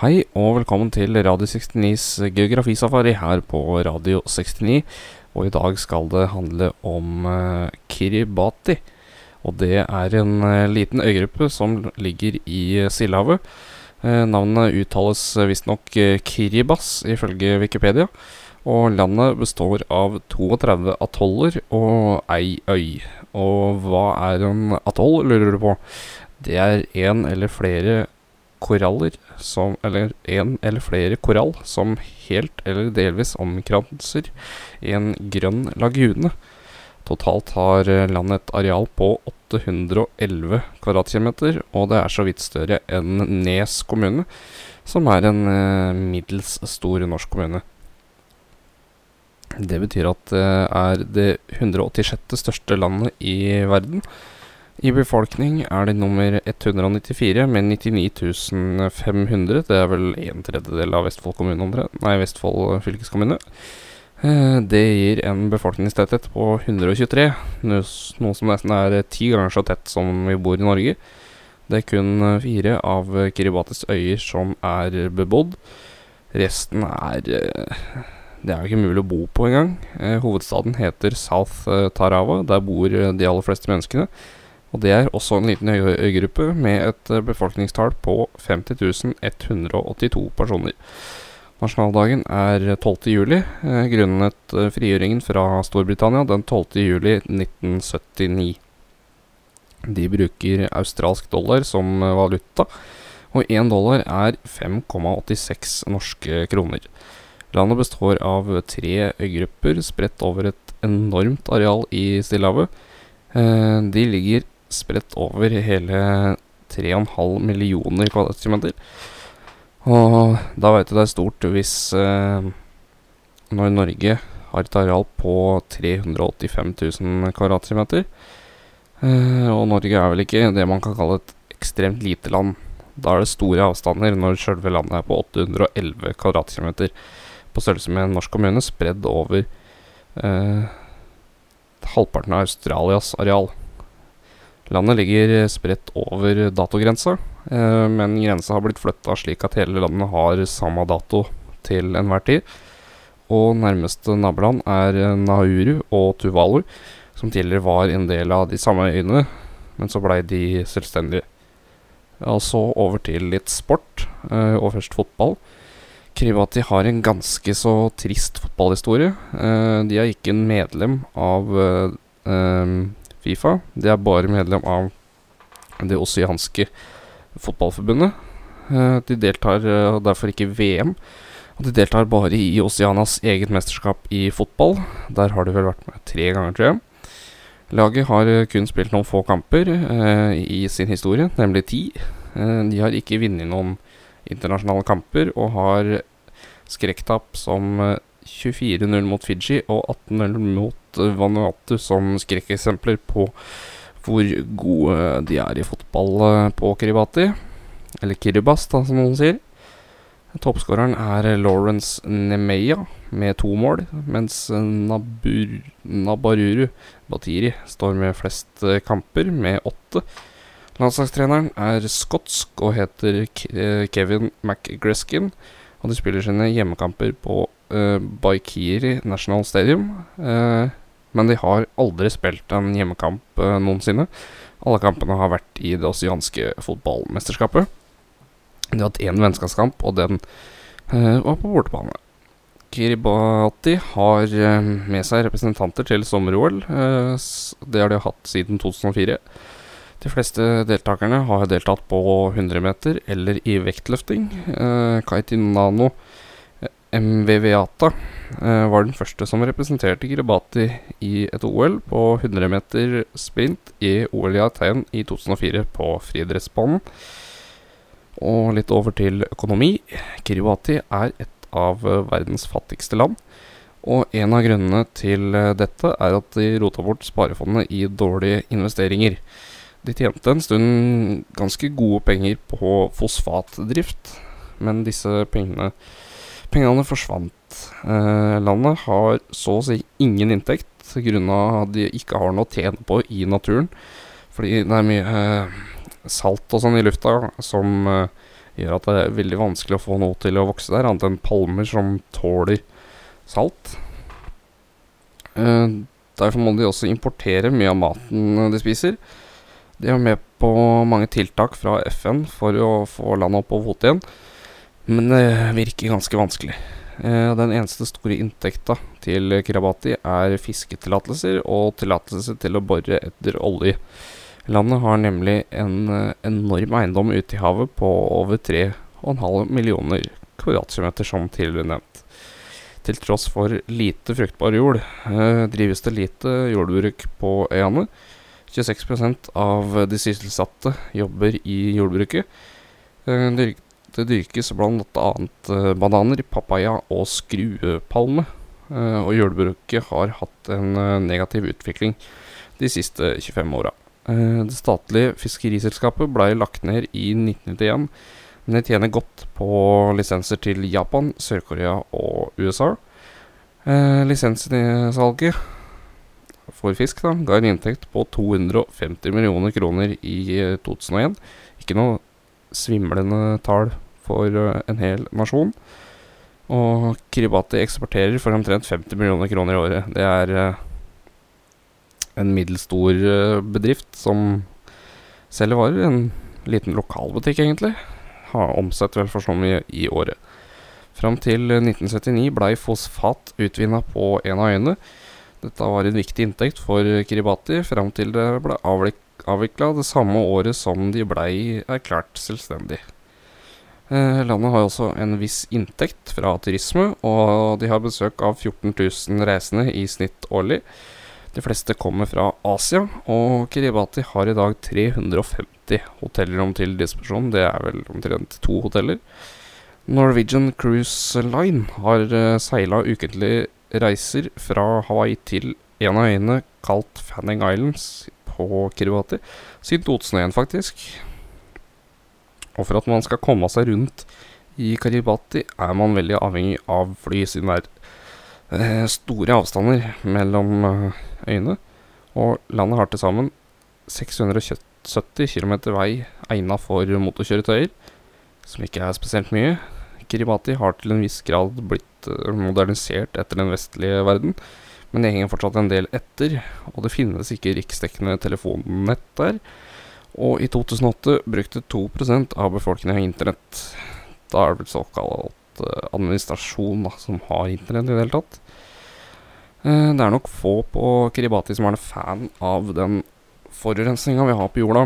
Hei og velkommen til Radio 69s geografisafari her på Radio 69, og i dag skal det handle om Kiribati, og det en liten øygruppe som ligger i Stillehavet. Navnet uttales visstnok Kiribati ifølge Wikipedia, og landet består av 32 atoller og ei øy. Og hva en atoll, lurer du på? Det en eller flere koraller som, eller en eller flere korall som helt eller delvis omkranser en grønn lagune. Totalt har landet et areal på 811 kvadratkilometer, og det så vidt større enn Nes kommune, som en middels stor norsk kommune. Det betyr at det det 186. Største landet i verden. I befolkning det nummer 194 med 99.500, det vel en tredjedel av Vestfold fylkeskommune. Det gir en befolkningstetthet på 123, noe som nesten 10 ganger så tett som vi bor i Norge. Det kun 4 av Kiribatis øyer som bebodd. Resten Det jo ikke mulig å bo på engang. Hovedstaden heter South Tarawa, der bor de aller fleste menneskene. Og det også en liten øygruppe med et befolkningstall på 50.182 personer. Nasjonaldagen 12. juli, grunnet frigjøringen fra Storbritannia den 12. juli 1979. De bruker australsk dollar som valuta, og 1 dollar 5,86 norske kroner. Landet består av 3 øygrupper spredt over et enormt areal i Stillehavet. De ligger spredt over hele 3,5 millioner kvadratkilometer. Og da vet du det stort hvis når Norge har et areal på 385 000 kvadratkilometer. Og Norge vel ikke det man kan kalle et ekstremt lite land. Da det store avstander når selve landet på 811 kvadratkilometer. På størrelse med en norsk kommune spredt over halvparten av Australias areal. Landet ligger spredt over datogrensa, men grensa har blitt flyttet slik at hele landet har samme dato til enhver tid. Og nærmeste naboland Nauru og Tuvalu, som tidligere var en del av de samme øyene, men så ble de selvstendige. Og så over til litt sport, og først fotball. Kiribati har en ganske så trist fotballhistorie. De ikke en medlem av FIFA. De bare medlem av det oseanske fotballforbundet. De deltar derfor ikke i VM. De deltar bare i Oseanias eget mesterskap i fotball. Der har de vel vært med 3 ganger, tror jeg. Laget har kun spilt noen få kamper i sin historie, nemlig 10. De har ikke vunnet noen internasjonale kamper, og har skrekktap som 24-0 mot Fiji og 18-0 mot Vanuatu som skrekkeksempler på hvor gode de i fotball på Kiribati, eller Kiribati da, som noen sier. Toppskåreren Lawrence Nemeia med 2 mål, mens Nabaruru Batiri står med flest kamper med 8. Landslagstreneren skotsk og heter Kevin McGreskin, og de spiller sine hjemmekamper på Baikiri National Stadium, men de har aldri spilt en hjemmekamp noensinne. Alle kampene har vært i det oseanske fotballmesterskapet. De har hatt en vennskapskamp, og den var på bortebane. Kiribati har med seg representanter til sommer-OL, det har de hatt siden 2004. De fleste deltakerne har deltatt på 100 meter eller i vektløfting. Kaiti Mano, MVV Ata, var den første som representerte Kiribati i et OL på 100 meter sprint i OL i Aten i 2004 på Friedrichshafen. Og litt over til økonomi. Kiribati et av verdens fattigste land. Og en av grunnene til dette at de rotet bort sparefondene i dårlige investeringer. De tjente en stund ganske gode penger på fosfatdrift, men disse pengene forsvant. Landet har så å si ingen inntekt, grunnet at de ikke har noe å tjene på i naturen, fordi det mye salt og sånn i lufta som gjør at det er veldig vanskelig å få noe til å vokse der, annet enn palmer som tåler salt. Derfor må de også importere mye av maten de spiser. De er med på mange tiltak fra FN for å få landet opp på fot igjen, men det virker ganske vanskelig. Den eneste store inntekta til Kiribati er fisketillatelser og tillatelser til å borre etter olje. Landet har nemlig en enorm eiendom ute i havet på over 3,5 millioner kvadratkilometer som tidligere nevnt. Til tross for lite fruktbar jord drives det lite jordbruk på øyene. 26% av de sysselsatte jobber i jordbruket. Det dyrkes blant annet bananer, papaya og skruepalme, og jordbruket har hatt en negativ utvikling de siste 25 årene. Det statlige fiskeriselskapet ble lagt ned i 1991, men det tjener godt på lisenser til Japan, Sør-Korea og USA. Lisenssalget for fisk ga en inntekt på 250 millioner kroner i 2001. Ikke noe svimlende tal for en hel nasjon, og Kiribati eksporterer for omtrent 50 millioner kroner i året. Det er en middelstor bedrift som selger varer, en liten lokalbutikk egentlig, har omsett vel for så mye i året. Frem til 1979 ble fosfat utvinnet på en av øyene. Dette var en viktig inntekt for Kiribati frem til det ble avviklet det samme året som de ble erklært selvstendig. Landet har også en viss inntekt fra turisme, og de har besøk av 14 000 reisende i snitt årlig. De fleste kommer fra Asia, og Kiribati har i dag 350 hoteller om til disposisjon. Det er vel omtrent 2 hoteller. Norwegian Cruise Line har seilet ukentlig reiser fra Hawaii til en av øyene kalt Fanning Islands på Kiribati siden 2001 faktisk. Og for at man skal komme seg rundt i Kiribati er man veldig avhengig av fly, siden det er store avstander mellom øyene, og landet har til sammen 670 km vei egnet for motorkjøretøyer, som ikke er spesielt mye. Kiribati har til en viss grad blitt modernisert etter den vestlige verden, men det henger fortsatt en del etter, og det finnes ikke riksdekkende telefonnett der, og i 2008 brukte 2% av befolkningen internett. Da er det såkalt administrasjon som har internett i det hele tatt. Det er nok få på Kiribati som er en fan av den forurensningen vi har på jorda,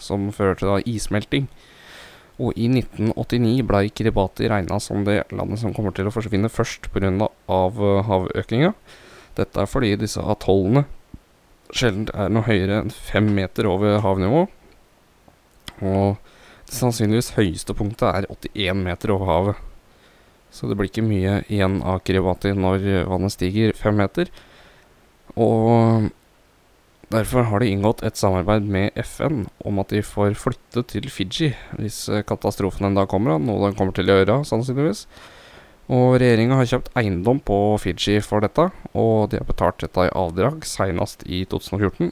som fører til ismelting. Og i 1989 ble Kiribati regnet som det landet som kommer til å forsvinne først på grunn av havøkninga. Dette er fordi disse atollene sjelden er noe høyere enn 5 meter over havnivå. Og det sannsynligvis høyeste punktet er 81 meter over havet. Så det blir ikke mye igjen av Kiribati når vannet stiger 5 meter. Og derfor har de inngått et samarbeid med FN om at de får flytte til Fiji hvis katastrofen en dag kommer, noe den kommer til å gjøre sannsynligvis. Og regjeringen har kjøpt eiendom på Fiji for dette, og de har betalt dette i avdrag senest i 2014.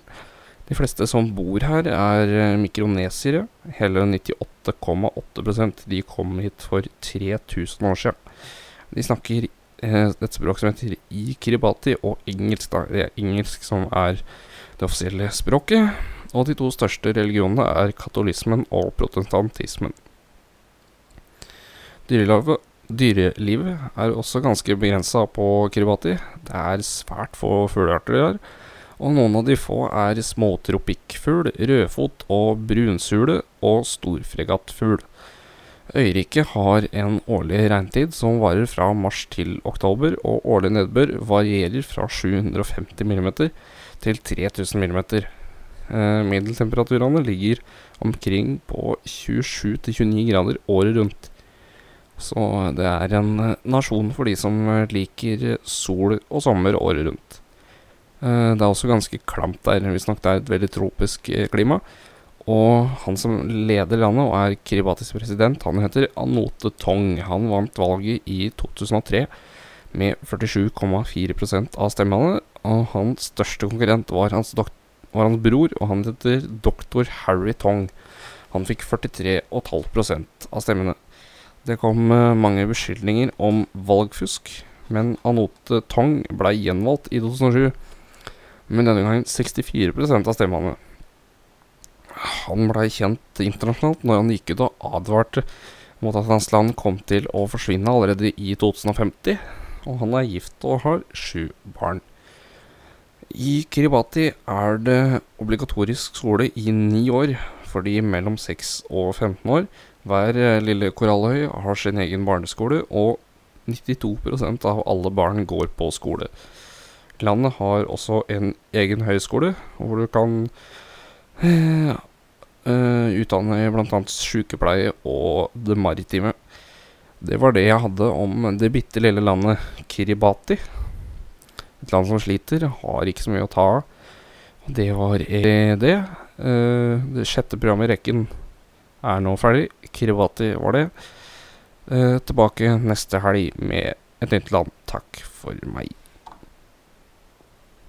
De fleste som bor her er mikronesere, hele 98,8% de kom hit for 3000 år siden. De snakker et språk som heter i Kiribati, og engelsk da. Det er engelsk som er det offisielle språket, og de to største religionene er katolismen og protestantismen. Dyrelivet er også ganske begrenset på Kiribati. Det er svært få fuglearter her, og noen av de få er småtropikkfugl, rødfot og brunsule og storfregattfugl. Øyriket har en årlig regntid som varer fra mars til oktober, og årlig nedbør varierer fra 750 millimeter til 3000 millimeter. Middeltemperaturene ligger omkring på 27-29 grader året rundt. Så det er en nasjon for de som liker sol og sommer året rundt. Det er også ganske klamt der, hvis nok det er et veldig tropisk klima. Og han som leder landet og er Kiribatis president, han heter Anote Tong. Han vant valget i 2003 med 47,4% av stemmene, og hans største konkurrent var hans bror, og han heter Dr. Harry Tong. Han fikk 43,5% av stemmene. Det kom mange beskyldninger om valgfusk, men Anote Tong ble gjenvalgt i 2007, men denne gangen 64% av stemmene. Han ble kjent internasjonalt når han gikk ut og advarte mot at hans land kom til å forsvinne allerede i 2050, og han gift og har 7 barn. I Kiribati det obligatorisk skole i 9 år, for de mellom 6 og 15 år. Hver lille korallhøy har sin egen barneskole, og 92% av alle barn går på skole. Landet har også en egen høyskole, hvor du kan utdanne blant annet sykepleie og det maritime. Det var det jeg hadde om det bitte lille landet Kiribati. Et land som sliter, har ikke så mye å ta av. Det var det. Det 6. programmet i rekken nå ferdig. Kiribati var det. Tilbake neste helg med et nytt land. Takk for meg.